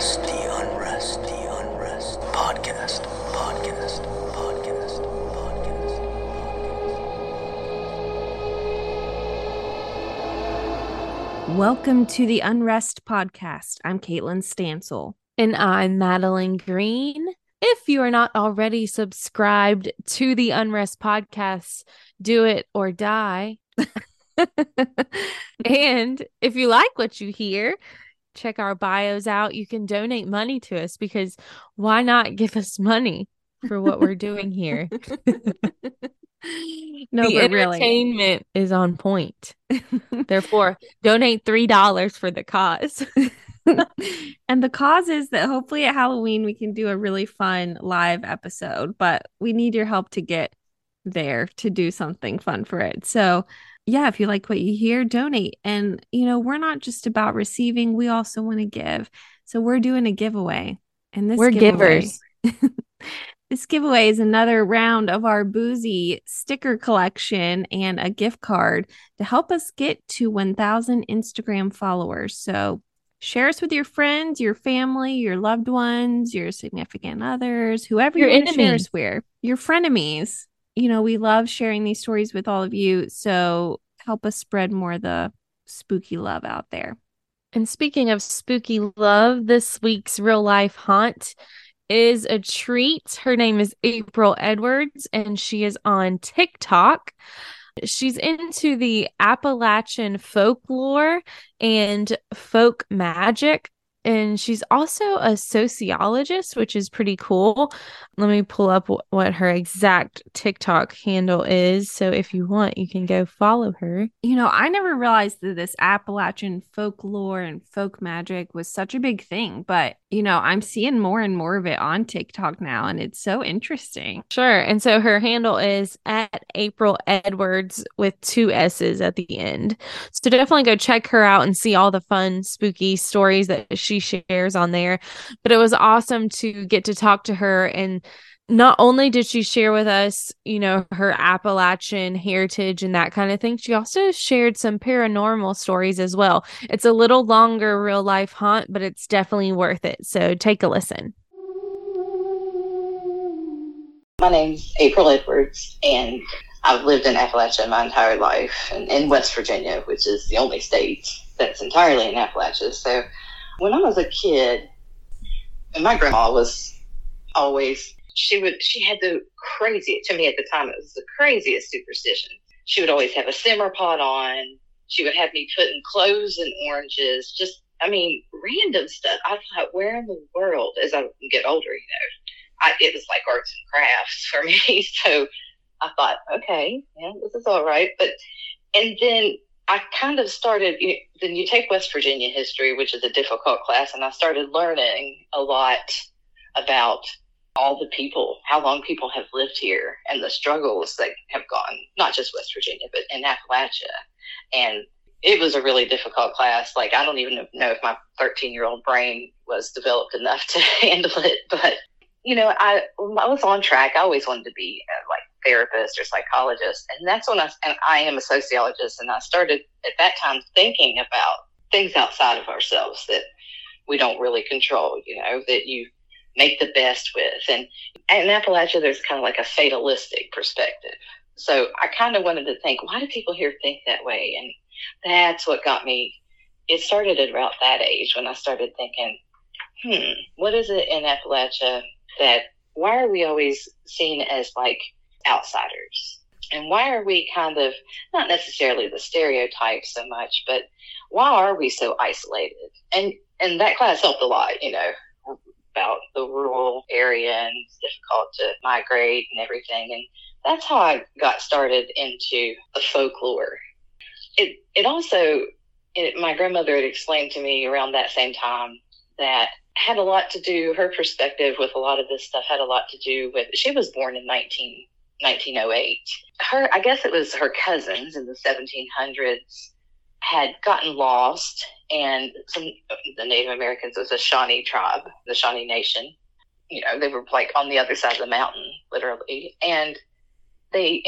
The Unrest Podcast. Welcome to the Unrest Podcast. I'm Caitlin Stansel. And I'm Madeline Green. If you are not already subscribed to the Unrest Podcast, do it or die. And if you like what you hear, check our bios out. You can donate money to us because why not give us money for what we're doing here? No, the entertainment really is on point. Therefore, donate $3 for the cause. And the cause is that hopefully at Halloween we can do a really fun live episode, but we need your help to get there to do something fun for it. So yeah, if you like what you hear, donate. And, you know, we're not just about receiving. We also want to give. So we're doing a giveaway. And we're givers. This giveaway is another round of our Boozy sticker collection and a gift card to help us get to 1,000 Instagram followers. So share us with your friends, your family, your loved ones, your significant others, whoever your enemies. Share us with, your frenemies. You know, we love sharing these stories with all of you, so help us spread more of the spooky love out there. And speaking of spooky love, this week's Real Life Haunt is a treat. Her name is April Edwards, and she is on Tik Tok. She's into the Appalachian folklore and folk magic. And she's also a sociologist, which is pretty cool. Let me pull up what her exact TikTok handle is. So if you want, you can go follow her. You know, I never realized that this Appalachian folklore and folk magic was such a big thing. But, you know, I'm seeing more and more of it on TikTok now. And it's so interesting. Sure. And so her handle is at April Edwards with 2 S's at the end. So definitely go check her out and see all the fun, spooky stories that she shares on there. But it was awesome to get to talk to her, and not only did she share with us, you know, her Appalachian heritage and that kind of thing, she also shared some paranormal stories as well. It's a little longer Real Life Haunt, but it's definitely worth it. So take a listen. My name's April Edwards, and I've lived in Appalachia my entire life, and in West Virginia, which is the only state that's entirely in Appalachia. So when I was a kid, and my grandma was always, she had the craziest, to me at the time, it was the craziest superstition. She would always have a simmer pot on. She would have me putting cloves and oranges, just, I mean, random stuff. I thought, where in the world, as I get older, you know, it was like arts and crafts for me. So I thought, okay, yeah, this is all right. But, and then I kind of started, then you take West Virginia history, which is a difficult class, and I started learning a lot about all the people, how long people have lived here and the struggles that have gone, not just West Virginia, but in Appalachia. And it was a really difficult class. Like, I don't even know if my 13-year-old brain was developed enough to handle it. But, you know, I was on track. I always wanted to be like therapist or psychologist, and that's when I am a sociologist, and I started at that time thinking about things outside of ourselves that we don't really control, you know, that you make the best with. And in Appalachia, there's kind of like a fatalistic perspective. So I kind of wanted to think, why do people here think that way? And that's what got me. It started at about that age when I started thinking, what is it in Appalachia that, why are we always seen as like outsiders, and why are we kind of not necessarily the stereotype so much, but why are we so isolated? And that class helped a lot, you know, about the rural area, and it's difficult to migrate and everything. And that's how I got started into the folklore. It also, my grandmother had explained to me around that same time that had a lot to do, her perspective with a lot of this stuff had a lot to do with, she was born in 1908. I guess it was her cousins in the 1700s had gotten lost, and the Native Americans was a Shawnee tribe, the Shawnee Nation. You know, they were like on the other side of the mountain, literally. And they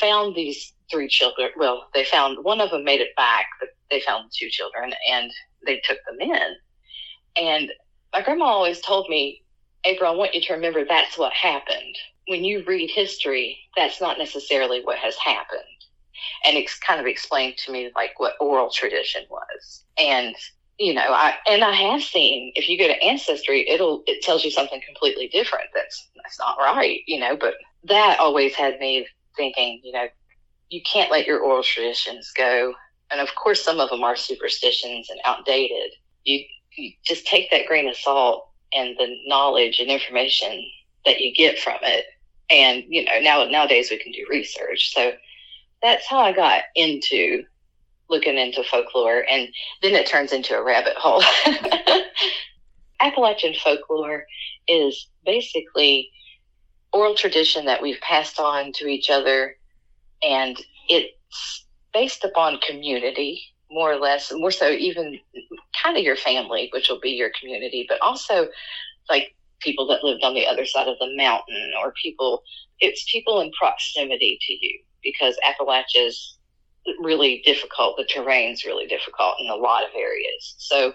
found these 3 children. Well, they found one of them made it back, but they found 2 children, and they took them in. And My grandma always told me, April, I want you to remember that's what happened. When you read history, that's not necessarily what has happened. And it's kind of explained to me like what oral tradition was. And, you know, I have seen, if you go to Ancestry, it tells you something completely different. That's not right, you know, but that always had me thinking, you know, you can't let your oral traditions go. And of course, some of them are superstitions and outdated. You just take that grain of salt and the knowledge and information that you get from it. And, you know, nowadays we can do research. So that's how I got into looking into folklore. And then it turns into a rabbit hole. Appalachian folklore is basically oral tradition that we've passed on to each other. And it's based upon community, more or less, more so even kind of your family, which will be your community, but also like people that lived on the other side of the mountain or people in proximity to you, because Appalachia's really difficult. The terrain's really difficult in a lot of areas. So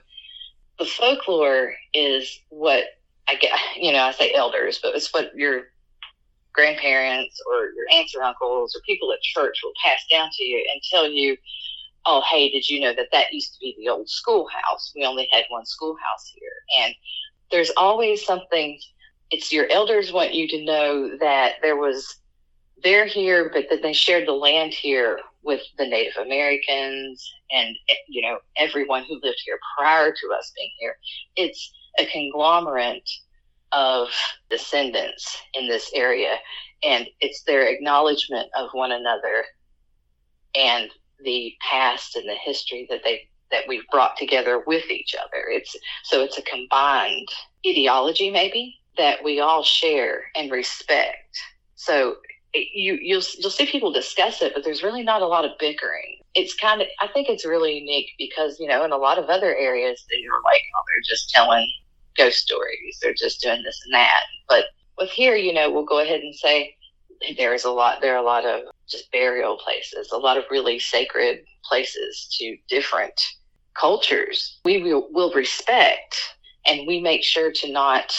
the folklore is what I get, you know, I say elders, but it's what your grandparents or your aunts or uncles or people at church will pass down to you and tell you, oh, hey, did you know that used to be the old schoolhouse? We only had one schoolhouse here. And there's always something, it's your elders want you to know that they're here, but that they shared the land here with the Native Americans and, you know, everyone who lived here prior to us being here. It's a conglomerate of descendants in this area, and it's their acknowledgement of one another and the past and the history that we've brought together with each other. It's a combined ideology maybe that we all share and respect. So you'll see people discuss it, but there's really not a lot of bickering. It's kind of, I think it's really unique because, you know, in a lot of other areas that you're like, oh, they're just telling ghost stories. They're just doing this and that. But with here, you know, we'll go ahead and say there are a lot of just burial places, a lot of really sacred places to different cultures. We will respect, and we make sure to not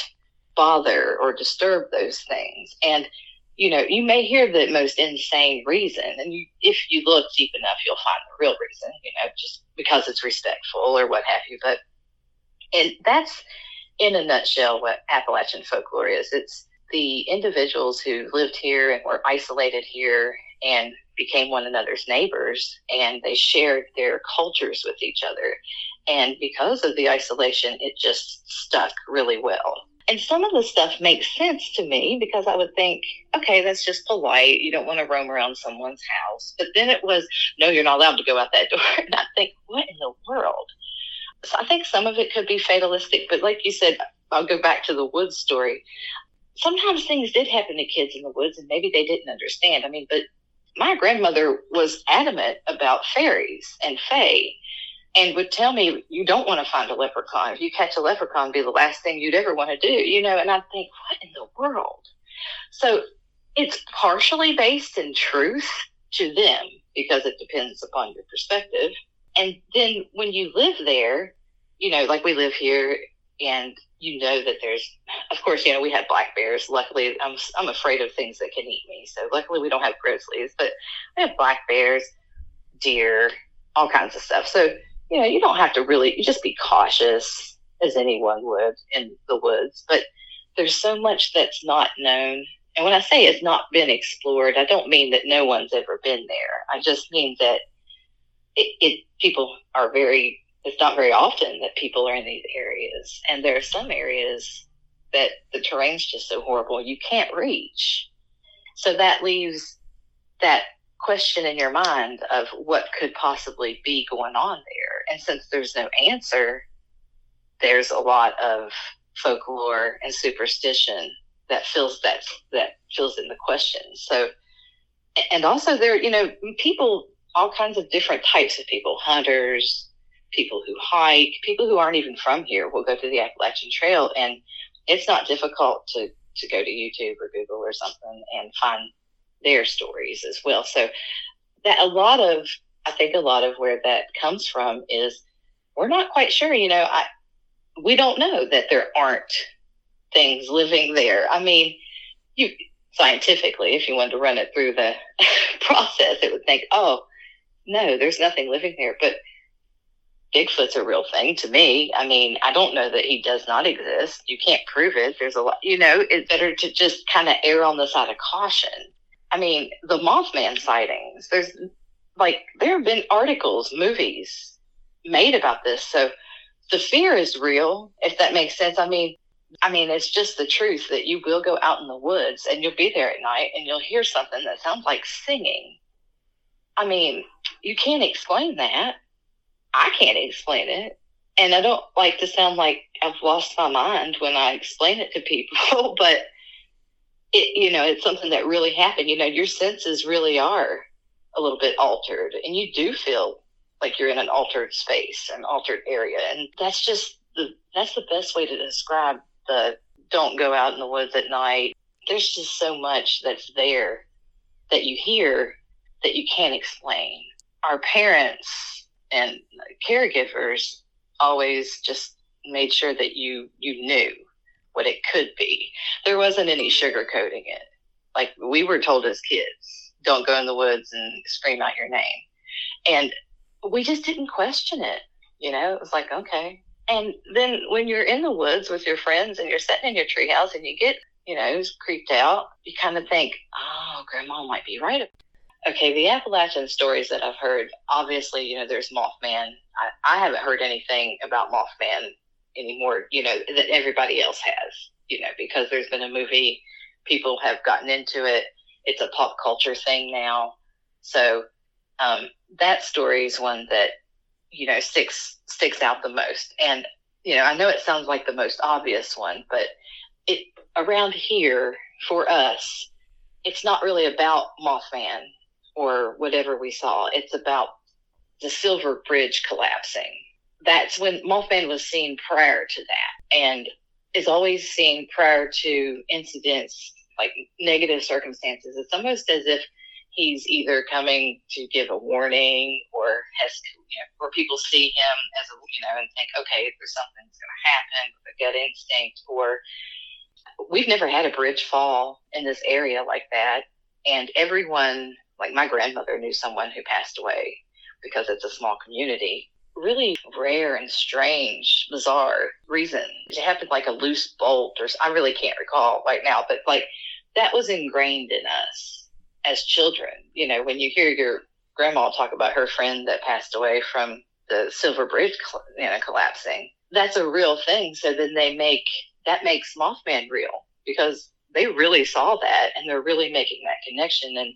bother or disturb those things. And, you know, you may hear the most insane reason, and if you look deep enough, you'll find the real reason, you know, just because it's respectful or what have you. But, and that's, in a nutshell, what Appalachian folklore is. It's the individuals who lived here and were isolated here and became one another's neighbors, and they shared their cultures with each other. And because of the isolation, it just stuck really well. And some of the stuff makes sense to me because I would think, okay, that's just polite. You don't want to roam around someone's house. But then it was, no, you're not allowed to go out that door. And I think, what in the world? So I think some of it could be fatalistic, but like you said, I'll go back to the woods story. Sometimes things did happen to kids in the woods, and maybe they didn't understand. I mean, but my grandmother was adamant about fairies and fae, and would tell me, you don't want to find a leprechaun. If you catch a leprechaun, it'd be the last thing you'd ever want to do, you know, and I think, what in the world? So it's partially based in truth to them because it depends upon your perspective. And then when you live there, you know, like we live here, and you know that there's, of course, you know, we have black bears. Luckily, I'm afraid of things that can eat me. So luckily we don't have grizzlies, but we have black bears, deer, all kinds of stuff. So, you know, you don't have to really, you just be cautious as anyone would in the woods. But there's so much that's not known. And when I say it's not been explored, I don't mean that no one's ever been there. I just mean that it's not very often that people are in these areas, and there are some areas that the terrain's just so horrible you can't reach. So that leaves that question in your mind of what could possibly be going on there. And since there's no answer, there's a lot of folklore and superstition that fills in the question. So, and also there, you know, people, all kinds of different types of people, hunters, people who hike, people who aren't even from here will go to the Appalachian Trail, and it's not difficult to go to YouTube or Google or something and find their stories as well. So that I think a lot of where that comes from is we're not quite sure, you know, we don't know that there aren't things living there. I mean, you scientifically, if you wanted to run it through the process, it would think, oh, no, there's nothing living there. But Bigfoot's a real thing to me. I mean, I don't know that he does not exist. You can't prove it. There's a lot, you know, it's better to just kind of err on the side of caution. I mean, the Mothman sightings, there have been articles, movies made about this. So the fear is real, if that makes sense. I mean, it's just the truth that you will go out in the woods and you'll be there at night and you'll hear something that sounds like singing. I mean, you can't explain that. I can't explain it. And I don't like to sound like I've lost my mind when I explain it to people, but it, you know, it's something that really happened. You know, your senses really are a little bit altered and you do feel like you're in an altered space, an altered area. And that's just that's the best way to describe the don't go out in the woods at night. There's just so much that's there that you hear that you can't explain. Our parents and caregivers always just made sure that you knew what it could be. There wasn't any sugarcoating it. Like we were told as kids, don't go in the woods and scream out your name. And we just didn't question it. You know, it was like, okay. And then when you're in the woods with your friends and you're sitting in your treehouse and you get, you know, creeped out, you kind of think, oh, Grandma might be right. Okay, the Appalachian stories that I've heard, obviously, you know, there's Mothman. I haven't heard anything about Mothman anymore, you know, that everybody else has, you know, because there's been a movie, people have gotten into it. It's a pop culture thing now. So that story is one that, you know, sticks out the most. And, you know, I know it sounds like the most obvious one, but it around here for us, it's not really about Mothman or whatever we saw. It's about the Silver Bridge collapsing. That's when Mothman was seen prior to that and is always seen prior to incidents, like negative circumstances. It's almost as if he's either coming to give a warning or has, you know, or people see him as a, you know, and think, okay, there's something's going to happen with a gut instinct. Or we've never had a bridge fall in this area like that. And everyone, like my grandmother knew someone who passed away because it's a small community. Really rare and strange, bizarre reason. It happened like a loose bolt or I really can't recall right now, but like that was ingrained in us as children. You know, when you hear your grandma talk about her friend that passed away from the Silver Bridge, you know, collapsing, that's a real thing. So then that makes Mothman real because they really saw that and they're really making that connection. And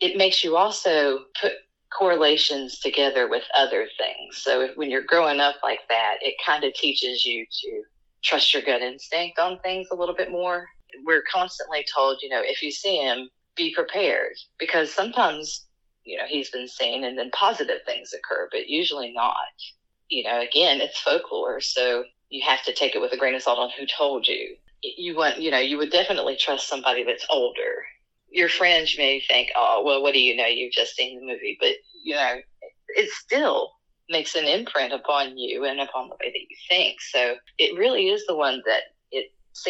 it makes you also put correlations together with other things. So when you're growing up like that, it kind of teaches you to trust your gut instinct on things a little bit more. We're constantly told, you know, if you see him, be prepared, because sometimes, you know, he's been seen and then positive things occur, but usually not. You know, again, it's folklore, so you have to take it with a grain of salt on who told you. You would definitely trust somebody that's older. Your friends may think, oh, well, what do you know? You've just seen the movie, but, you know, it still makes an imprint upon you and upon the way that you think. So it really is the one that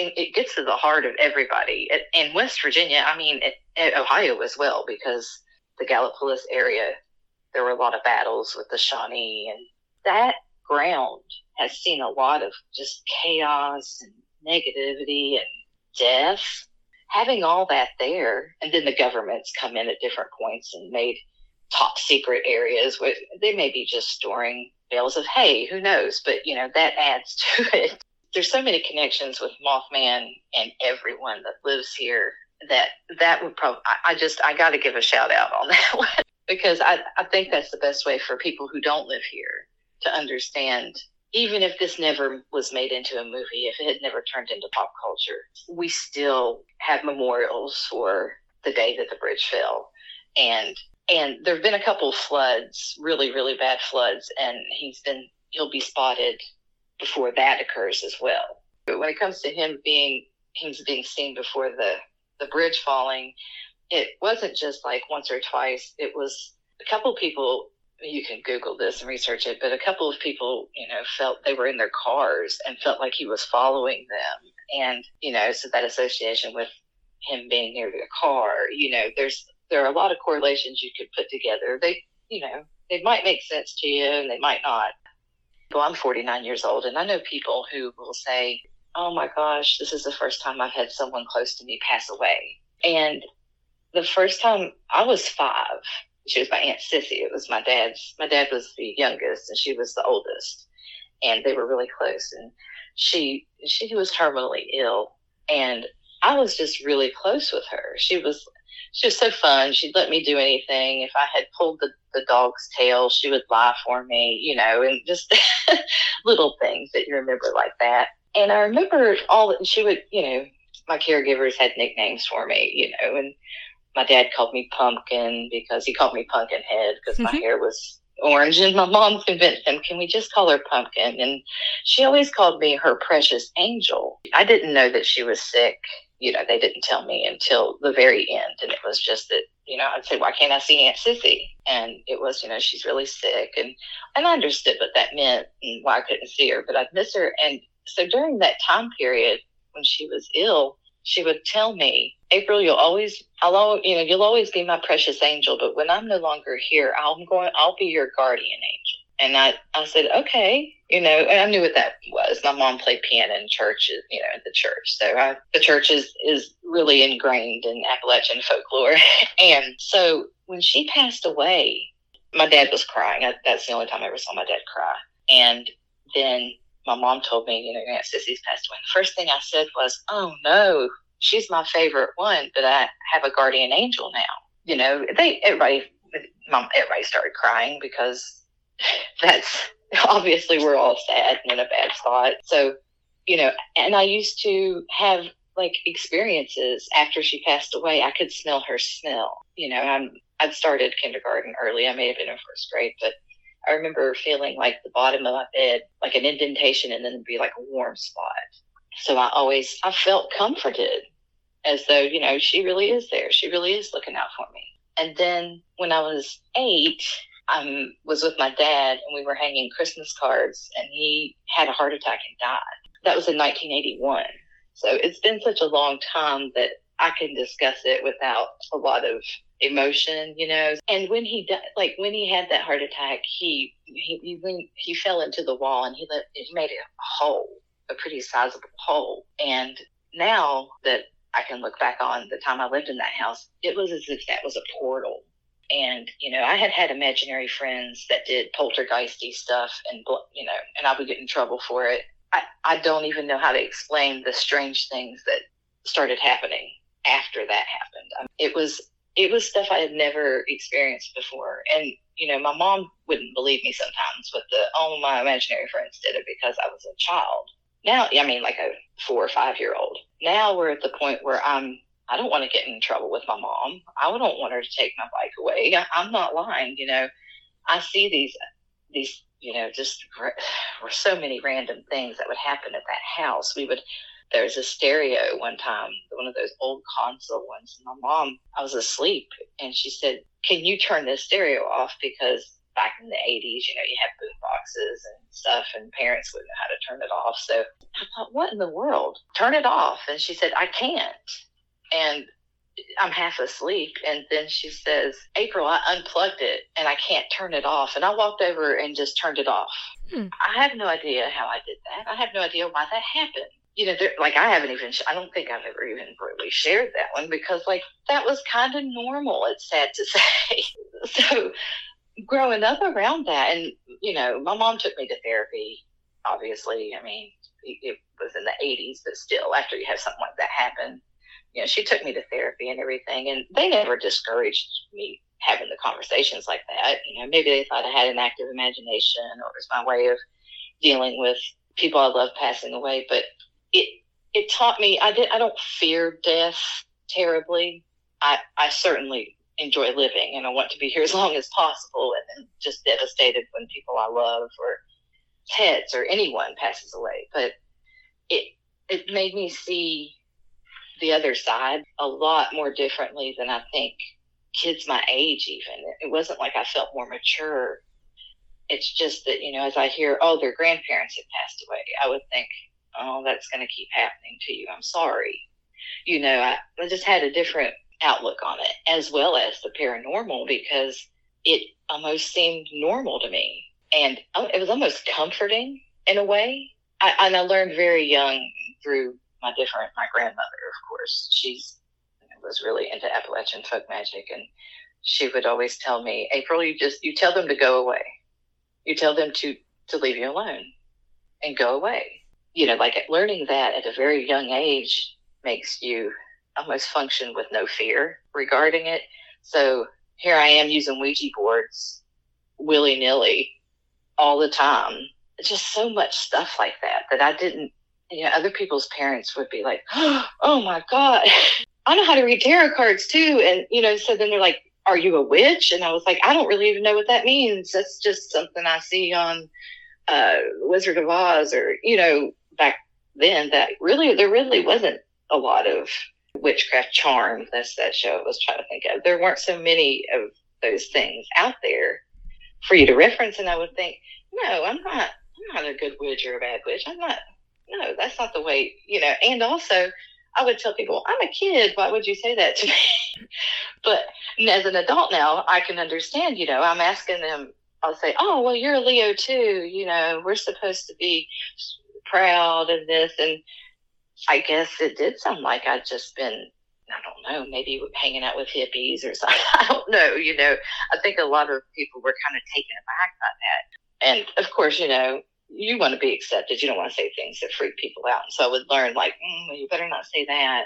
it gets to the heart of everybody. In West Virginia, I mean, Ohio as well, because the Gallipolis area, there were a lot of battles with the Shawnee, and that ground has seen a lot of just chaos and negativity and death. Having all that there, and then the government's come in at different points and made top secret areas where they may be just storing bales of hay, who knows, but, you know, that adds to it. There's so many connections with Mothman and everyone that lives here that would probably, I got to give a shout out on that one, because I think that's the best way for people who don't live here to understand, even if this never was made into a movie, if it had never turned into pop culture, we still have memorials for the day that the bridge fell. And there've been a couple floods, really, really bad floods. And he'll be spotted before that occurs as well. But when it comes to him being seen before the bridge falling, it wasn't just like once or twice. It was a couple people you can Google this and research it, but a couple of people, you know, felt they were in their cars and felt like he was following them. And, you know, so that association with him being near the car, you know, there are a lot of correlations you could put together. They, you know, they might make sense to you and they might not. Well, I'm 49 years old and I know people who will say, oh my gosh, this is the first time I've had someone close to me pass away. And the first time I was 5, she was my Aunt Sissy. It was my dad's. My dad was the youngest and she was the oldest. And they were really close. And she was terminally ill. And I was just really close with her. She was so fun. She'd let me do anything. If I had pulled the dog's tail, she would lie for me, you know, and just little things that you remember like that. And I remember all that. And she would, you know, my caregivers had nicknames for me, you know, and my dad called me Pumpkin because he called me Pumpkin Head because my hair was orange, and my mom convinced him, can we just call her Pumpkin? And she always called me her precious angel. I didn't know that she was sick. You know, they didn't tell me until the very end. And it was just that, you know, I'd say, why can't I see Aunt Sissy? And it was, you know, she's really sick. And I understood what that meant and why I couldn't see her, but I'd miss her. And so during that time period when she was ill, she would tell me, April, you'll always be my precious angel, but when I'm no longer here, I'll be your guardian angel. And I said, okay, you know, and I knew what that was. My mom played piano in church, you know, at the church. So the church is really ingrained in Appalachian folklore. And so when she passed away, my dad was crying. That's the only time I ever saw my dad cry. And then my mom told me, you know, Aunt Sissy's passed away. And the first thing I said was, oh, no, she's my favorite one, but I have a guardian angel now. You know, everybody started crying because that's obviously we're all sad and in a bad spot. So, you know, and I used to have like experiences after she passed away. I could smell her smell. You know, I'd started kindergarten early. I may have been in first grade, but I remember feeling like the bottom of my bed, like an indentation, and then it'd be like a warm spot. So I felt comforted as though, you know, she really is there. She really is looking out for me. And then when I was 8, I was with my dad and we were hanging Christmas cards and he had a heart attack and died. That was in 1981. So it's been such a long time that I can discuss it without a lot of emotion, you know. And when he died, like when he had that heart attack, he fell into the wall and he made a hole, a pretty sizable hole. And now that I can look back on the time I lived in that house, it was as if that was a portal. And, you know, I had imaginary friends that did poltergeisty stuff and, you know, and I would get in trouble for it. I don't even know how to explain the strange things that started happening after that happened. I mean, it was stuff I had never experienced before. And, you know, my mom wouldn't believe me sometimes, but all my imaginary friends did it because I was a child. Now, I mean, like a 4 or 5 year old. Now we're at the point where I don't want to get in trouble with my mom. I don't want her to take my bike away. I'm not lying. You know, I see these, you know, just were so many random things that would happen at that house. There was a stereo one time, one of those old console ones. And my mom, I was asleep, and she said, can you turn this stereo off? Because back in the 80s, you know, you had boom boxes and stuff, and parents wouldn't know how to turn it off. So I thought, what in the world? Turn it off. And she said, I can't. And I'm half asleep. And then she says, April, I unplugged it, and I can't turn it off. And I walked over and just turned it off. I have no idea how I did that. I have no idea why that happened. You know, like I don't think I've ever even really shared that one because, like, that was kind of normal, it's sad to say. So growing up around that, and, you know, my mom took me to therapy, obviously. I mean, it was in the 80s, but still, after you have something like that happen, you know, she took me to therapy and everything, and they never discouraged me having the conversations like that. You know, maybe they thought I had an active imagination or it was my way of dealing with people I love passing away, but It taught me I don't fear death terribly. I certainly enjoy living, and I want to be here as long as possible, and just devastated when people I love or pets or anyone passes away. But it made me see the other side a lot more differently than I think kids my age even. It wasn't like I felt more mature It's just that, you know, as I hear, oh, their grandparents had passed away, I would think, oh, that's going to keep happening to you. I'm sorry. You know, I just had a different outlook on it, as well as the paranormal, because it almost seemed normal to me. And it was almost comforting in a way. I learned very young through my grandmother, of course. She's was really into Appalachian folk magic, and she would always tell me, April, you tell them to go away. You tell them to leave you alone and go away. You know, like learning that at a very young age makes you almost function with no fear regarding it. So here I am using Ouija boards willy-nilly all the time. Just so much stuff like that I didn't, you know, other people's parents would be like, oh my God, I know how to read tarot cards too. And, you know, so then they're like, are you a witch? And I was like, I don't really even know what that means. That's just something I see on Wizard of Oz, or, you know, back then there really wasn't a lot of witchcraft, charm. That's that show I was trying to think of. There weren't so many of those things out there for you to reference. And I would think, no, I'm not a good witch or a bad witch. No, that's not the way, you know. And also, I would tell people, I'm a kid. Why would you say that to me? But as an adult now, I can understand, you know, I'm asking them, I'll say, oh, well, you're a Leo too. You know, we're supposed to be proud of this. And I guess it did sound like I'd just been, I don't know, maybe hanging out with hippies or something. I don't know, you know. I think a lot of people were kind of taken aback by that. And, of course, you know, you want to be accepted. You don't want to say things that freak people out. And so I would learn, like, you better not say that.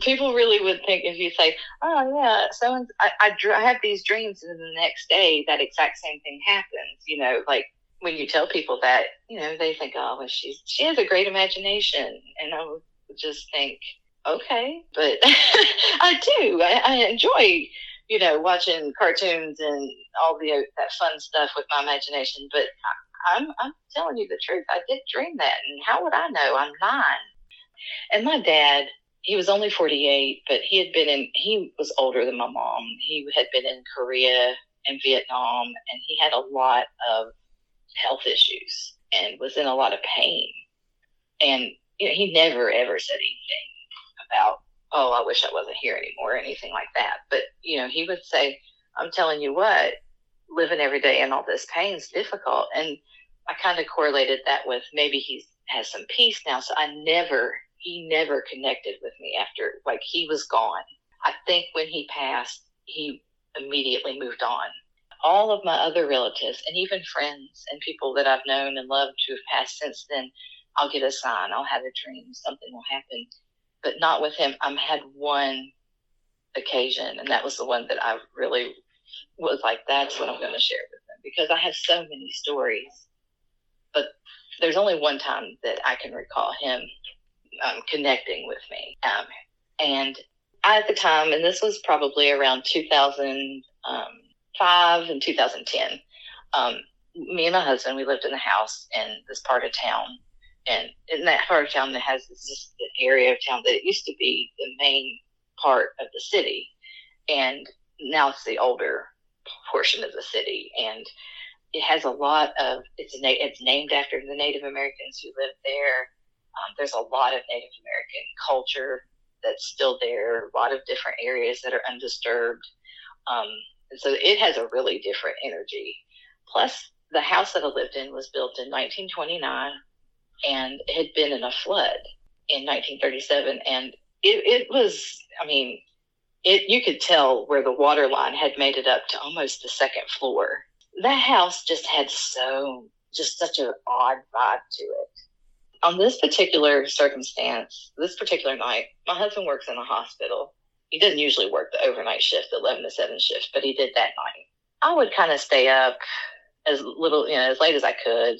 People really would think if you say, oh, yeah, so I have these dreams, and the next day that exact same thing happens. You know, like when you tell people that, you know, they think, oh, well, she has a great imagination. And I would just think, okay, but I do. I enjoy, you know, watching cartoons and all that fun stuff with my imagination, but I'm telling you the truth. I did dream that, and how would I know? I'm 9. And my dad, he was only 48, but he was older than my mom. He had been in Korea and Vietnam, and he had a lot of health issues and was in a lot of pain. And, you know, he never, ever said anything about, oh, I wish I wasn't here anymore or anything like that. But, you know, he would say, I'm telling you what, living every day in all this pain is difficult. And I kind of correlated that with maybe he has some peace now. So he never connected with me after, like, he was gone. I think when he passed, he immediately moved on. All of my other relatives and even friends and people that I've known and loved who have passed since then, I'll get a sign, I'll have a dream, something will happen, but not with him. I had one occasion, and that was the one that I really was like, that's what I'm going to share with them, because I have so many stories, but there's only one time that I can recall him connecting with me. And I, at the time, and this was probably around 2005 and 2010, me and my husband, we lived in a house in this part of town. And in that part of town that has this area of town that it used to be the main part of the city. And now it's the older portion of the city, and it has a lot of, it's named after the Native Americans who lived there. There's a lot of Native American culture that's still there, a lot of different areas that are undisturbed. And so it has a really different energy. Plus, the house that I lived in was built in 1929, and it had been in a flood in 1937. And it was, I mean, you could tell where the water line had made it up to almost the second floor. That house just had just such an odd vibe to it. On this particular circumstance, this particular night, my husband works in a hospital. He doesn't usually work the overnight shift, the 11 to 7 shift, but he did that night. I would kind of stay up as little, you know, as late as I could,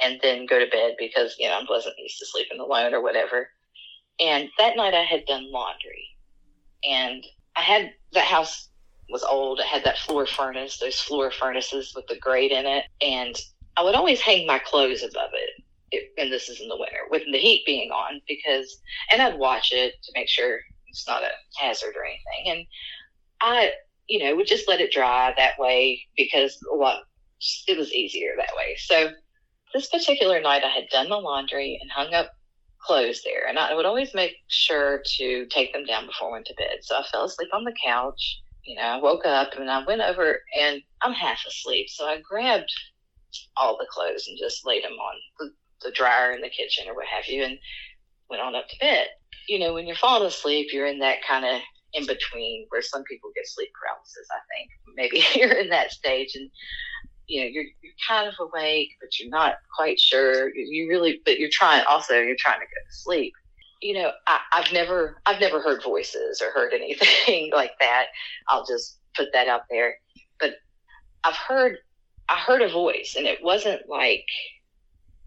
and then go to bed because, you know, I wasn't used to sleeping alone or whatever. And that night I had done laundry. And I had, that house was old. It had that floor furnace, those floor furnaces with the grate in it. And I would always hang my clothes above it. And this is in the winter with the heat being on, because, and I'd watch it to make sure it's not a hazard or anything. And I, you know, would just let it dry that way, because a lot, it was easier that way. So this particular night I had done the laundry and hung up clothes there, and I would always make sure to take them down before I went to bed. So I fell asleep on the couch. You know, I woke up and I went over and I'm half asleep. So I grabbed all the clothes and just laid them on the dryer in the kitchen or what have you, and went on up to bed. You know, when you're falling asleep, you're in that kind of in between where some people get sleep paralysis, I think. Maybe you're in that stage and, you know, you're kind of awake, but you're not quite sure. You really, but you're trying to go to sleep. You know, I've never heard voices or heard anything like that. I'll just put that out there. But I heard a voice, and it wasn't like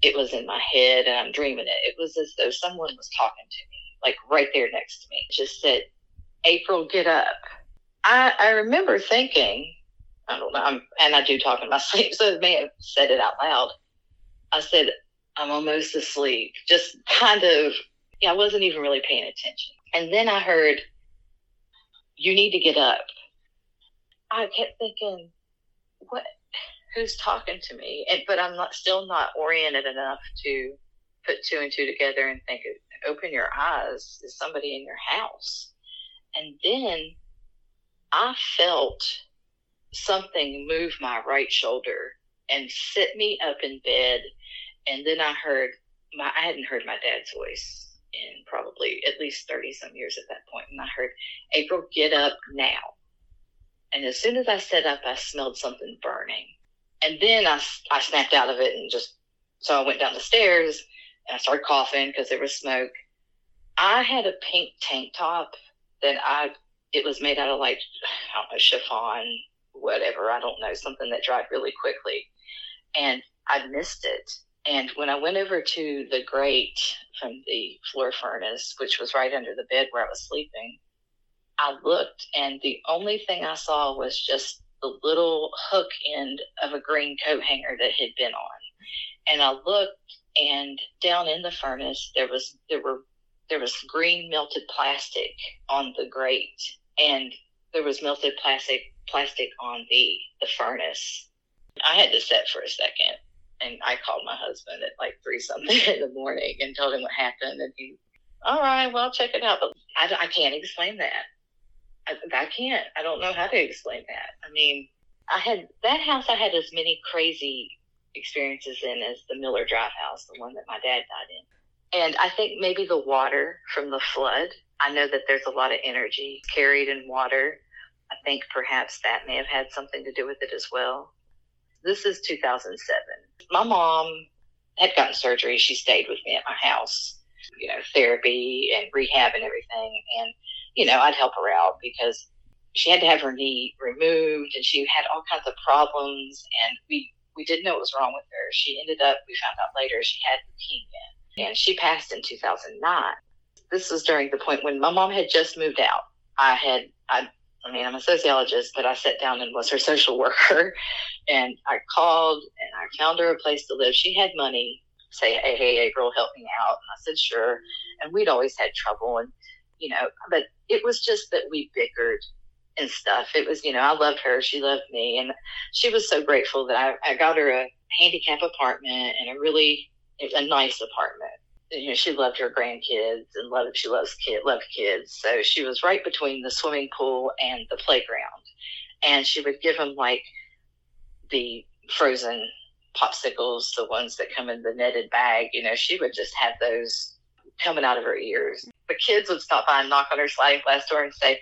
it was in my head and I'm dreaming it. It was as though someone was talking to me, like right there next to me. It just said, "April, get up." I remember thinking, I don't know, and I do talk in my sleep, so it may have said it out loud. I said, "I'm almost asleep." Just kind of, I wasn't even really paying attention. And then I heard, "You need to get up." I kept thinking, what? Who's talking to me? But I'm still not oriented enough to put two and two together and think, open your eyes, is somebody in your house? And then I felt something move my right shoulder and sit me up in bed. And then I heard I hadn't heard my dad's voice in probably at least 30 some years at that point. And I heard, "April, get up now." And as soon as I sat up, I smelled something burning. And then I snapped out of it and so I went down the stairs and I started coughing because there was smoke. I had a pink tank top that it was made out of, like, I don't know, chiffon, whatever. I don't know, something that dried really quickly. And I missed it. And when I went over to the grate from the floor furnace, which was right under the bed where I was sleeping, I looked, and the only thing I saw was just the little hook end of a green coat hanger that had been on. And I looked, and down in the furnace there was green melted plastic on the grate, and there was melted plastic on the furnace. I had to sit for a second, and I called my husband at like 3-something in the morning and told him what happened, and he, "All right, well, check it out." But I can't explain that. I can't. I don't know how to explain that. I mean, I had as many crazy experiences in as the Miller Drive house, the one that my dad died in. And I think maybe the water from the flood. I know that there's a lot of energy carried in water. I think perhaps that may have had something to do with it as well. This is 2007. My mom had gotten surgery. She stayed with me at my house, you know, therapy and rehab and everything. And, you know, I'd help her out because she had to have her knee removed, and she had all kinds of problems, and we didn't know what was wrong with her. She ended up, we found out later, she had leukemia, and she passed in 2009. This was during the point when my mom had just moved out. I mean, I'm a sociologist, but I sat down and was her social worker, and I called and I found her a place to live. She had money. Say, hey, April, help me out. And I said, sure. And we'd always had trouble, and, you know, but it was just that we bickered and stuff. It was, you know, I loved her, she loved me, and she was so grateful that I got her a handicap apartment and a nice apartment. You know, she loved her grandkids and loved kids. So she was right between the swimming pool and the playground, and she would give them like the frozen popsicles, the ones that come in the netted bag. You know, she would just have those coming out of her ears. The kids would stop by and knock on her sliding glass door and say,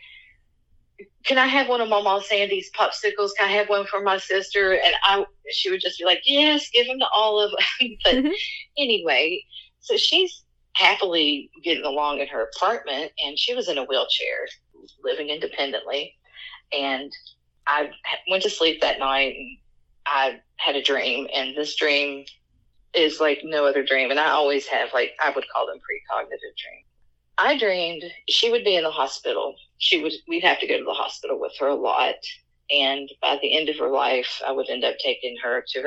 "Can I have one of Mama Sandy's popsicles? Can I have one for my sister?" And she would just be like, "Yes, give them to all of them." But anyway, so she's happily getting along in her apartment, and she was in a wheelchair, living independently. And I went to sleep that night, and I had a dream, and this dream is like no other dream. And I always have, like, I would call them precognitive dreams. I dreamed she would be in the hospital. We'd have to go to the hospital with her a lot. And by the end of her life, I would end up taking her to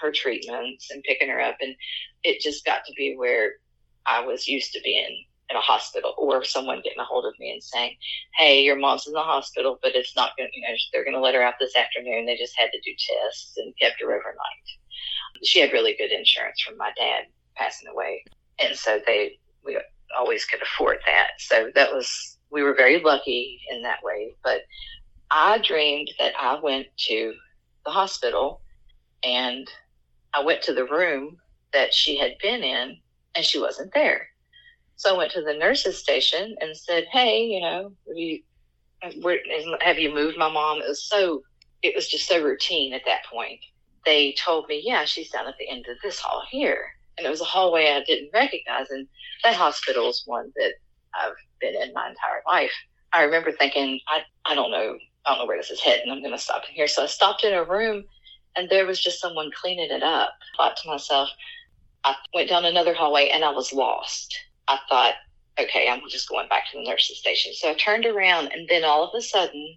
her treatments and picking her up. And it just got to be where I was used to being at a hospital, or someone getting a hold of me and saying, hey, your mom's in the hospital, but it's not going to, you know, they're going to let her out this afternoon. They just had to do tests and kept her overnight. She had really good insurance from my dad passing away. And so we always could afford that. So that was, we were very lucky in that way. But I dreamed that I went to the hospital and I went to the room that she had been in and she wasn't there. So I went to the nurse's station and said, hey, you know, have you moved my mom? It was just so routine at that point. They told me, yeah, she's down at the end of this hall here. And it was a hallway I didn't recognize. And that hospital is one that I've been in my entire life. I remember thinking, I don't know where this is heading. I'm going to stop in here. So I stopped in a room and there was just someone cleaning it up. I thought to myself, I went down another hallway and I was lost. I thought, okay, I'm just going back to the nurse's station. So I turned around and then all of a sudden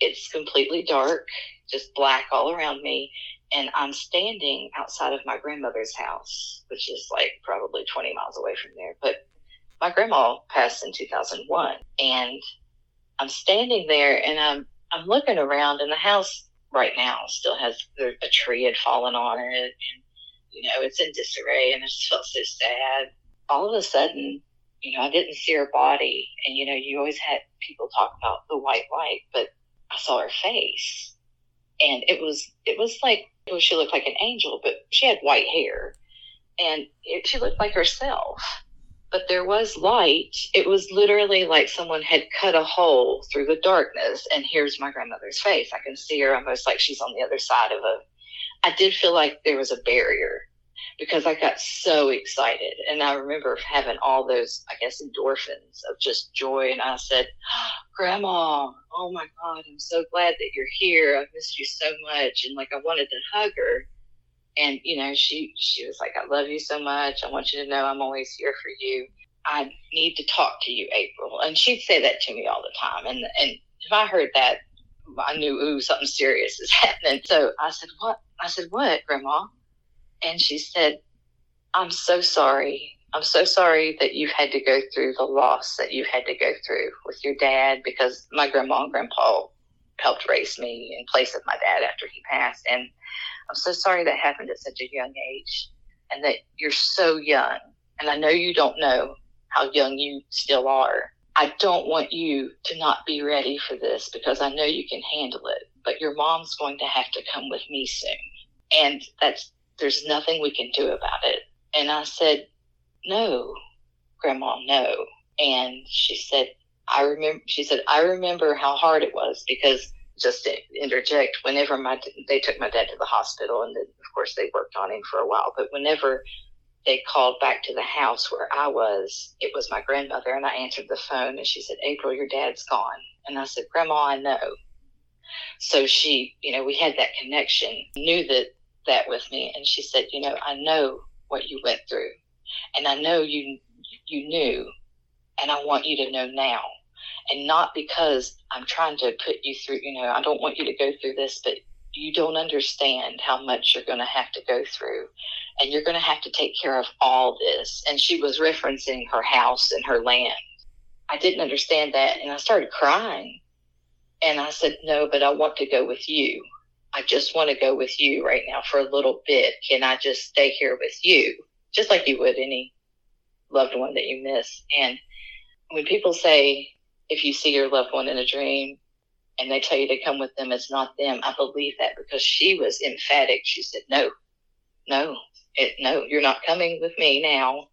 it's completely dark, just black all around me. And I'm standing outside of my grandmother's house, which is like probably 20 miles away from there. But my grandma passed in 2001 and I'm standing there and I'm looking around, and the house right now still has a tree had fallen on it, and you know, it's in disarray, and I just felt so sad. All of a sudden, you know, I didn't see her body, and you know, you always had people talk about the white light, but I saw her face, and it was like, well, she looked like an angel, but she had white hair, and she looked like herself. But there was light. It was literally like someone had cut a hole through the darkness, and here's my grandmother's face. I can see her almost like she's on the other side of it. I did feel like there was a barrier because I got so excited. And I remember having all those, I guess, endorphins of just joy. And I said, oh, Grandma, oh my God, I'm so glad that you're here. I've missed you so much. And like, I wanted to hug her. And, you know, she was like, I love you so much. I want you to know I'm always here for you. I need to talk to you, April. And she'd say that to me all the time. And if I heard that, I knew, ooh, something serious is happening. So I said, what? I said, what, Grandma? And she said, I'm so sorry. I'm so sorry that you've had to go through the loss that you've had to go through with your dad, because my grandma and grandpa helped raise me in place of my dad after he passed. And I'm so sorry that happened at such a young age, and that you're so young. And I know you don't know how young you still are. I don't want you to not be ready for this, because I know you can handle it, but your mom's going to have to come with me soon. And there's nothing we can do about it. And I said, no, Grandma, no. And she said, I remember how hard it was, because just to interject, whenever they took my dad to the hospital, and then of course they worked on him for a while, but whenever they called back to the house where I was, it was my grandmother, and I answered the phone, and she said, April, your dad's gone. And I said, Grandma, I know. So she, you know, we had that connection, knew that with me. And she said, you know, I know what you went through, and I know you knew, and I want you to know now. And not because I'm trying to put you through, you know, I don't want you to go through this, but you don't understand how much you're going to have to go through, and you're going to have to take care of all this. And she was referencing her house and her land. I didn't understand that, and I started crying. And I said, no, but I want to go with you. I just want to go with you right now for a little bit. Can I just stay here with you? Just like you would any loved one that you miss. And when people say, if you see your loved one in a dream and they tell you to come with them, it's not them. I believe that, because she was emphatic. She said, no, you're not coming with me now.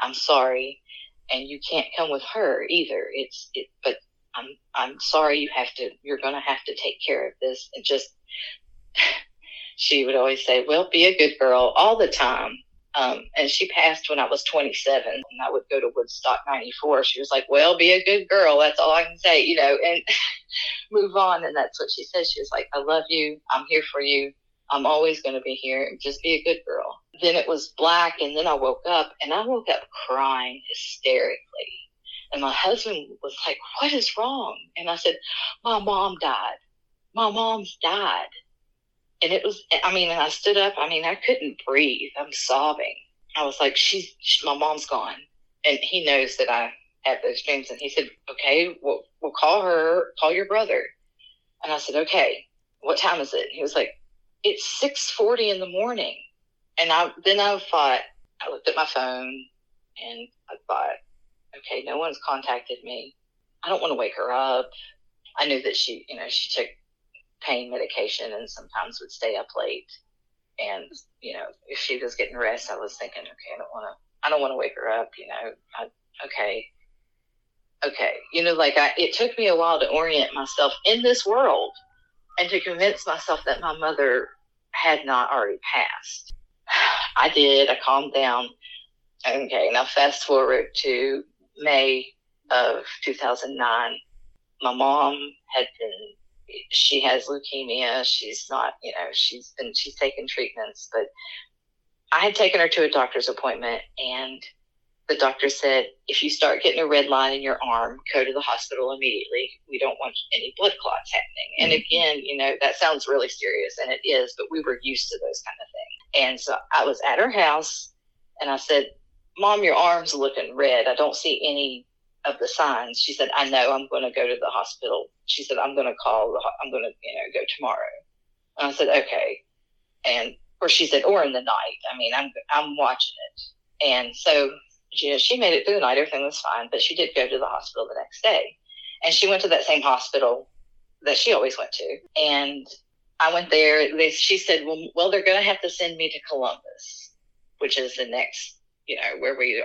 I'm sorry. And you can't come with her either. But I'm sorry. You're going to have to take care of this. And just, she would always say, well, be a good girl all the time. And she passed when I was 27, and I would go to Woodstock 94. She was like, well, be a good girl. That's all I can say, you know, and move on. And that's what she said. She was like, I love you. I'm here for you. I'm always going to be here. Just be a good girl. Then it was black. And then I woke up crying hysterically. And my husband was like, what is wrong? And I said, my mom died. My mom's died. And it was, I mean, and I stood up. I mean, I couldn't breathe. I'm sobbing. I was like, my mom's gone. And he knows that I at those dreams. And he said, okay, we'll call her, call your brother. And I said, okay, what time is it? He was like, it's 6:40 in the morning. And I thought, I looked at my phone and I thought, okay, no one's contacted me. I don't want to wake her up. I knew that she, you know, she took pain medication and sometimes would stay up late. And, you know, if she was getting rest, I was thinking, okay, I don't want to wake her up, you know, okay. You know, like it took me a while to orient myself in this world and to convince myself that my mother had not already passed. I did. I calmed down. Okay, now fast forward to May of 2009. My mom she has leukemia. She's not, you know, she's taken treatments, but I had taken her to a doctor's appointment, and the doctor said, if you start getting a red line in your arm, go to the hospital immediately. We don't want any blood clots happening. And again, you know, that sounds really serious, and it is, but we were used to those kind of things. And so I was at her house, and I said, Mom, your arm's looking red. I don't see any of the signs. She said, I know, I'm going to go to the hospital. She said, I'm going to, you know, go tomorrow. And I said, okay. Or she said, or in the night. I mean, I'm watching it. And so, you know, she made it through the night. Everything was fine, but she did go to the hospital the next day. And she went to that same hospital that she always went to. And I went there. She said, well, they're going to have to send me to Columbus, which is the next, you know, where we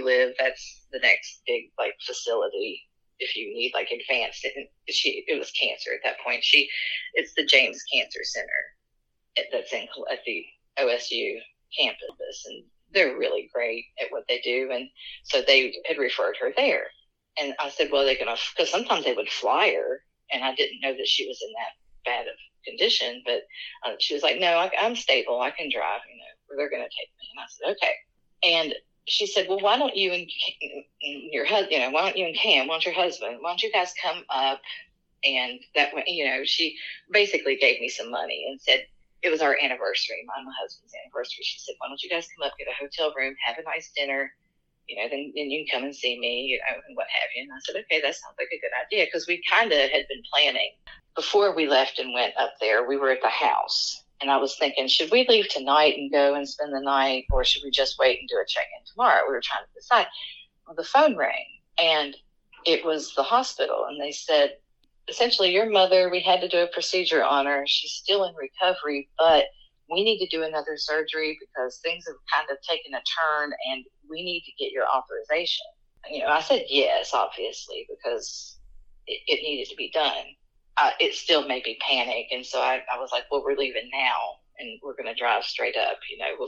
live. That's the next big, like, facility. If you need, like, advanced, it was cancer at that point. It's the James Cancer Center. That's at the OSU campus, and they're really great at what they do, and so they had referred her there. And I said, well, they're gonna, because sometimes they would fly her, and I didn't know that she was in that bad of condition, but she was like, no, I'm stable, I can drive, you know, they're gonna take me. And I said, okay. And she said, well, why don't you and your husband, you know, why don't you and Cam, why don't your husband, why don't you guys come up? And that went, you know, she basically gave me some money and said, it was our anniversary, my husband's anniversary. She said, why don't you guys come up, get a hotel room, have a nice dinner, you know, then you can come and see me, you know, and what have you. And I said, okay, that sounds like a good idea, because we kind of had been planning. Before we left and went up there, we were at the house, and I was thinking, should we leave tonight and go and spend the night, or should we just wait and do a check-in tomorrow? We were trying to decide. Well, the phone rang, and it was the hospital, and they said, essentially, your mother, we had to do a procedure on her. She's still in recovery, but we need to do another surgery because things have kind of taken a turn, and we need to get your authorization. You know, I said yes, obviously, because it needed to be done. It still made me panic, and so I was like, well, we're leaving now, and we're going to drive straight up. You know,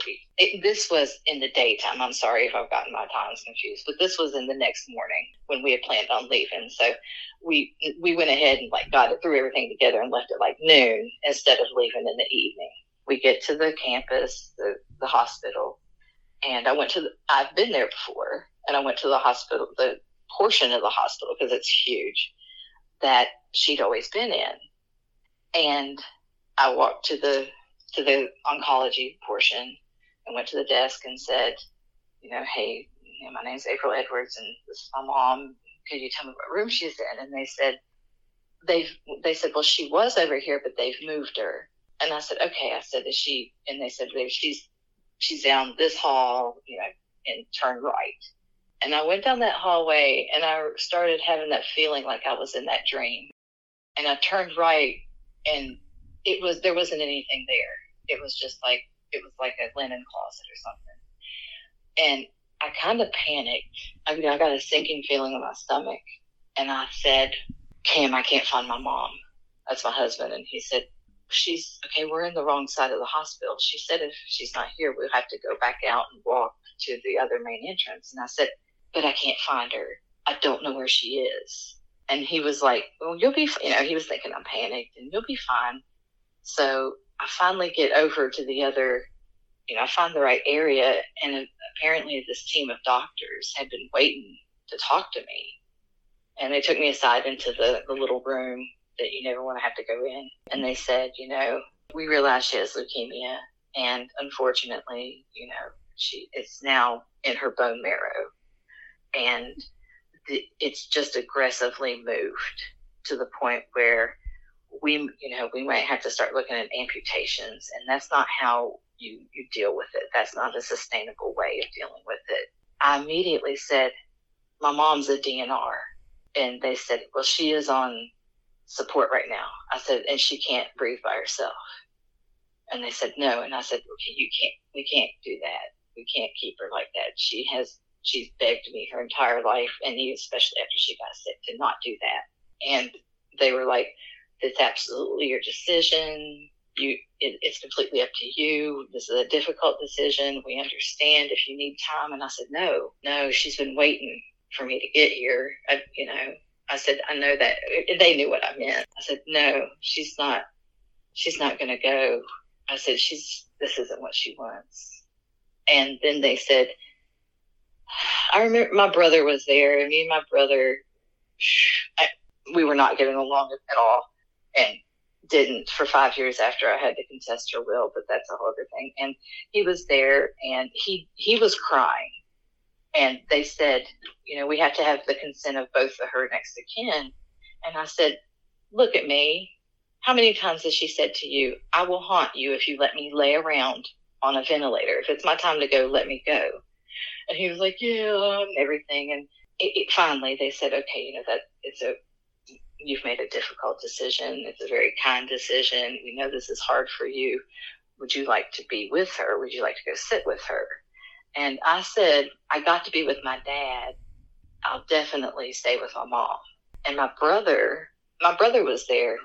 this was in the daytime. I'm sorry if I've gotten my times confused, but this was in the next morning when we had planned on leaving. So we went ahead and, like, got it, threw everything together, and left at, like, noon instead of leaving in the evening. We get to the campus, the hospital, and I've been there before, and I went to the hospital, the portion of the hospital, because it's huge, that she'd always been in. And I walked to the oncology portion and went to the desk and said, you know, hey, you know, my name's April Edwards and this is my mom. Could you tell me what room she's in? And they said, well, she was over here, but they've moved her. And I said, okay. I said, is she? And they said, she's down this hall, you know, and turn right. And I went down that hallway and I started having that feeling like I was in that dream. And I turned right, and there wasn't anything there. It was just like, it was like a linen closet or something. And I kind of panicked. I mean, I got a sinking feeling in my stomach. And I said, Cam, I can't find my mom. That's my husband. And he said, she's okay. We're in the wrong side of the hospital. She said, if she's not here, we'll have to go back out and walk to the other main entrance. And I said, but I can't find her. I don't know where she is. And he was like, well, you'll be, you know, he was thinking I'm panicked and you'll be fine. So I finally get over to the other, you know, I find the right area, and apparently this team of doctors had been waiting to talk to me, and they took me aside into the little room that you never want to have to go in, and they said, you know, we realize she has leukemia, and unfortunately, you know, it's now in her bone marrow, and it's just aggressively moved to the point where we might have to start looking at amputations, and that's not how you deal with it. That's not a sustainable way of dealing with it. I immediately said, my mom's a DNR. And they said, well, she is on support right now. I said, and she can't breathe by herself. And they said, no. And I said, okay, we can't do that. We can't keep her like that. She's begged me her entire life, and especially after she got sick, to not do that. And they were like, it's absolutely your decision. It's completely up to you. This is a difficult decision. We understand if you need time. And I said, no, she's been waiting for me to get here. I said, I know that. They knew what I meant. I said, no, she's not going to go. I said, this isn't what she wants. And then they said, I remember my brother was there, and me and my brother, we were not getting along at all, and didn't for 5 years after I had to contest her will, but that's a whole other thing. And he was there, and he was crying. And they said, we have to have the consent of both of her next of kin. And I said, look at me. How many times has she said to you, I will haunt you if you let me lay around on a ventilator. If it's my time to go, let me go. And he was like, yeah, and everything. And finally they said, okay, that you've made a difficult decision. It's a very kind decision. We know this is hard for you. Would you like to be with her? Would you like to go sit with her? And I said, I got to be with my dad. I'll definitely stay with my mom. And my brother was there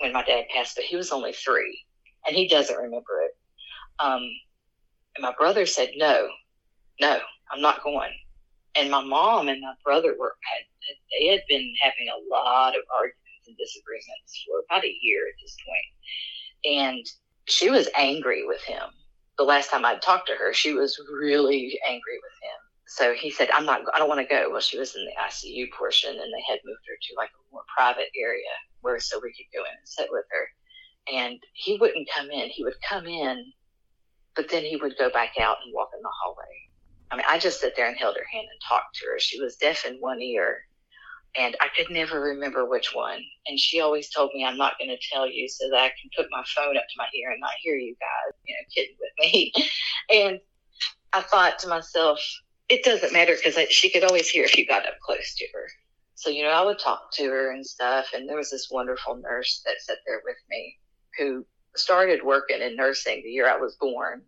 when my dad passed, but he was only 3, and he doesn't remember it. And my brother said, no, I'm not going. And my mom and my brother had been having a lot of arguments and disagreements for about a year at this point. And she was angry with him. The last time I'd talked to her, she was really angry with him. So he said, I don't want to go. Well, she was in the ICU portion, and they had moved her to like a more private area so we could go in and sit with her. And he wouldn't come in. He would come in, but then he would go back out and walk in the hallway. I mean, I just sat there and held her hand and talked to her. She was deaf in one ear, and I could never remember which one. And she always told me, I'm not going to tell you so that I can put my phone up to my ear and not hear you guys, kidding with me. And I thought to myself, it doesn't matter because she could always hear if you got up close to her. So, I would talk to her and stuff. And there was this wonderful nurse that sat there with me who started working in nursing the year I was born,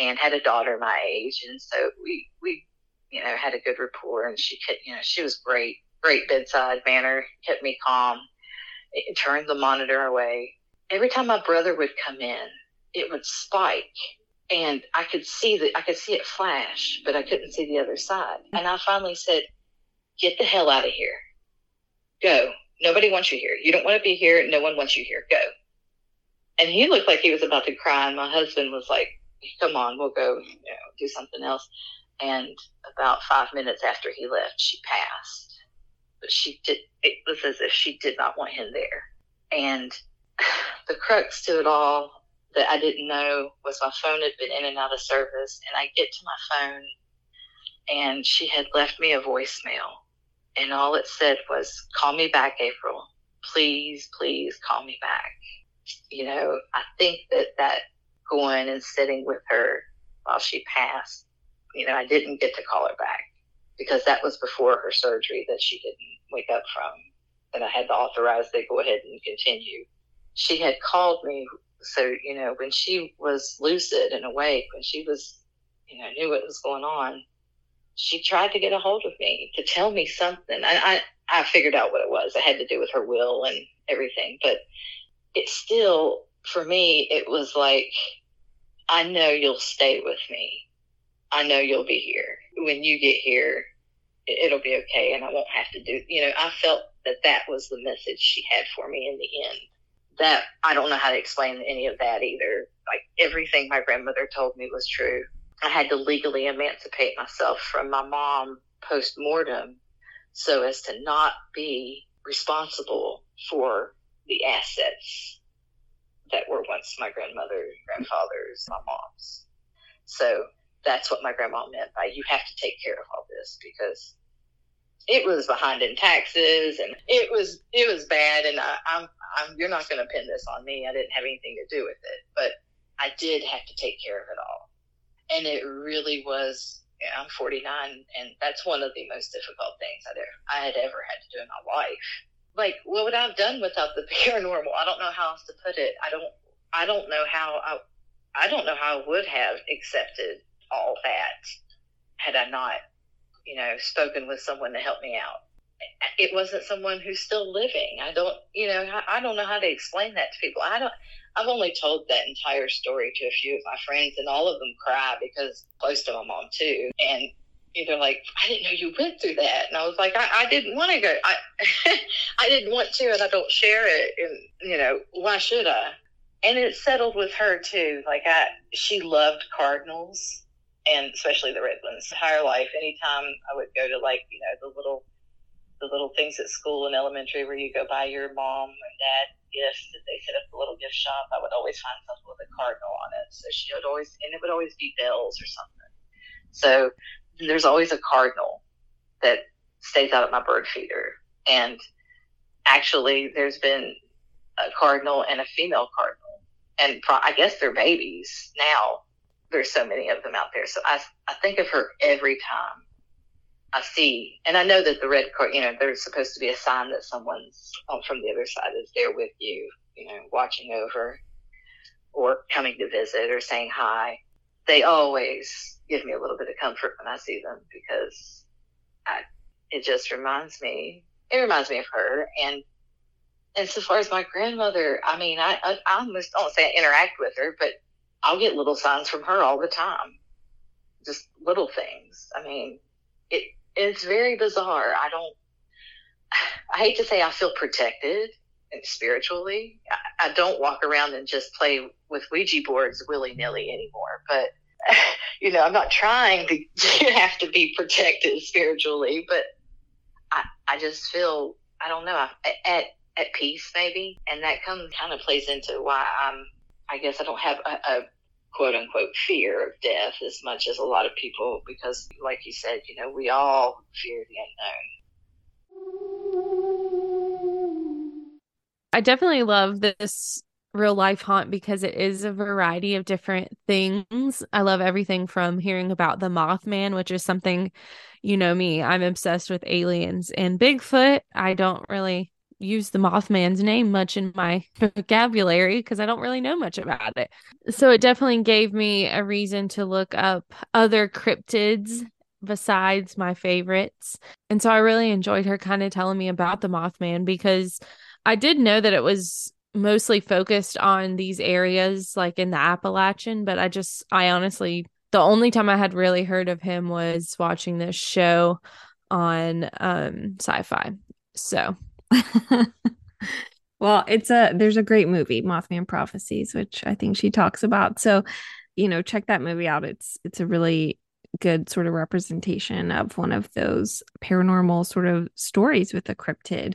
and had a daughter my age. And so we had a good rapport, and she could, she was great bedside manner, kept me calm. It turned the monitor away. Every time my brother would come in, it would spike, and I could see it flash, but I couldn't see the other side. And I finally said, get the hell out of here. Go. Nobody wants you here. You don't want to be here. No one wants you here. Go. And he looked like he was about to cry. And my husband was like, come on, we'll go, do something else. And about 5 minutes after he left, she passed. But it was as if she did not want him there. And the crux to it all that I didn't know was my phone had been in and out of service. And I get to my phone, and she had left me a voicemail. And all it said was, call me back, April. Please, please call me back. I think that going and sitting with her while she passed, I didn't get to call her back because that was before her surgery that she didn't wake up from, that I had to authorize they go ahead and continue. She had called me. So, when she was lucid and awake, when she was, knew what was going on, she tried to get a hold of me to tell me something. I figured out what it was. It had to do with her will and everything, but it still, for me, it was like, I know you'll stay with me. I know you'll be here. When you get here, it'll be okay, and I won't have to do... I felt that was the message she had for me in the end. That, I don't know how to explain any of that either. Like, everything my grandmother told me was true. I had to legally emancipate myself from my mom post-mortem so as to not be responsible for the assets that were once my grandmother's, grandfather's, my mom's. So that's what my grandma meant by, you have to take care of all this because it was behind in taxes, and it was bad. And I'm you're not going to pin this on me. I didn't have anything to do with it, but I did have to take care of it all. And it really was. Yeah, I'm 49, and that's one of the most difficult things I had ever had to do in my life. Like, what would I have done without the paranormal? I don't know how else to put it. I don't know how I would have accepted all that had I not, spoken with someone to help me out. It wasn't someone who's still living. I don't know how to explain that to people. I've only told that entire story to a few of my friends, and all of them cry because close to my mom too. And they're like, I didn't know you went through that. And I was like, I didn't want to go. I didn't want to, and I don't share it. And, why should I? And it settled with her too. Like she loved cardinals, and especially the red ones. Entire life, anytime I would go to the little things at school in elementary where you go buy your mom and dad gifts that they set up the little gift shop, I would always find something with a cardinal on it. So it would always be bells or something. So there's always a cardinal that stays out at my bird feeder. And actually there's been a cardinal and a female cardinal. And I guess they're babies now. There's so many of them out there. So I think of her every time I see, and I know that the red card, there's supposed to be a sign that someone's from the other side is there with you, watching over or coming to visit or saying hi. They always give me a little bit of comfort when I see them because it just reminds me. It reminds me of her. And so far as my grandmother, I mean, I almost don't say I interact with her, but I'll get little signs from her all the time, just little things. I mean, it's very bizarre. I hate to say I feel protected spiritually. I don't walk around and just play with Ouija boards willy-nilly anymore, but I'm not trying to have to be protected spiritually, but I just feel, I don't know, at peace maybe. And that kind of plays into why I guess I don't have a quote-unquote fear of death as much as a lot of people, because like you said, we all fear the unknown. I definitely love this real life haunt because it is a variety of different things. I love everything from hearing about the Mothman, which is something, me, I'm obsessed with aliens and Bigfoot. I don't really use the Mothman's name much in my vocabulary because I don't really know much about it. So it definitely gave me a reason to look up other cryptids besides my favorites. And so I really enjoyed her kind of telling me about the Mothman, because I did know that it was mostly focused on these areas like in the Appalachian, but I honestly, the only time I had really heard of him was watching this show on sci-fi. So well, there's a great movie, Mothman Prophecies, which I think she talks about. So, check that movie out. It's a really good sort of representation of one of those paranormal sort of stories with a cryptid.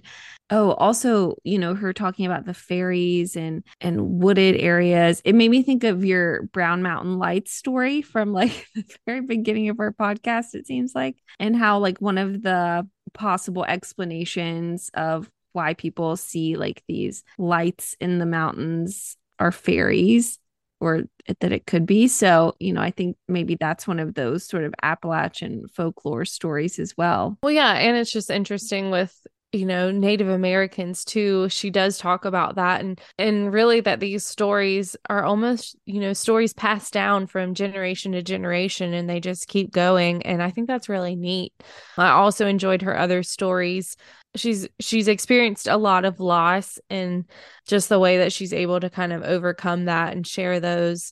Oh, also, her talking about the fairies and wooded areas. It made me think of your Brown Mountain Lights story from like the very beginning of our podcast, it seems like, and how like one of the possible explanations of why people see like these lights in the mountains are fairies, or that it could be. So, I think maybe that's one of those sort of Appalachian folklore stories as well. Well, yeah. And it's just interesting with, Native Americans too. She does talk about that. And really that these stories are almost, stories passed down from generation to generation, and they just keep going. And I think that's really neat. I also enjoyed her other stories. She's experienced a lot of loss, and just the way that she's able to kind of overcome that and share those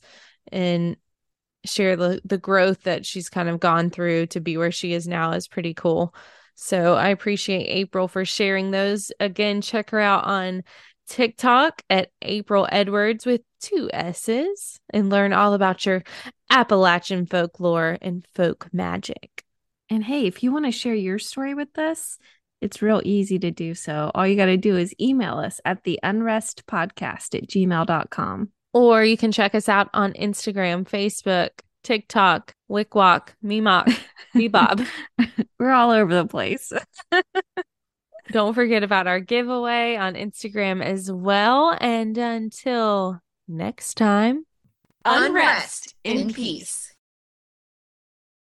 and share the growth that she's kind of gone through to be where she is now is pretty cool. So I appreciate April for sharing those. Again, check her out on TikTok at April Edwards with 2 S's and learn all about your Appalachian folklore and folk magic. And hey, if you want to share your story with us, it's real easy to do so. All you got to do is email us at theunrestpodcast@gmail.com. Or you can check us out on Instagram, Facebook, Tik Tok, Wickwalk, Meemok, Bebob. We're all over the place. Don't forget about our giveaway on Instagram as well. And until next time, unrest in peace.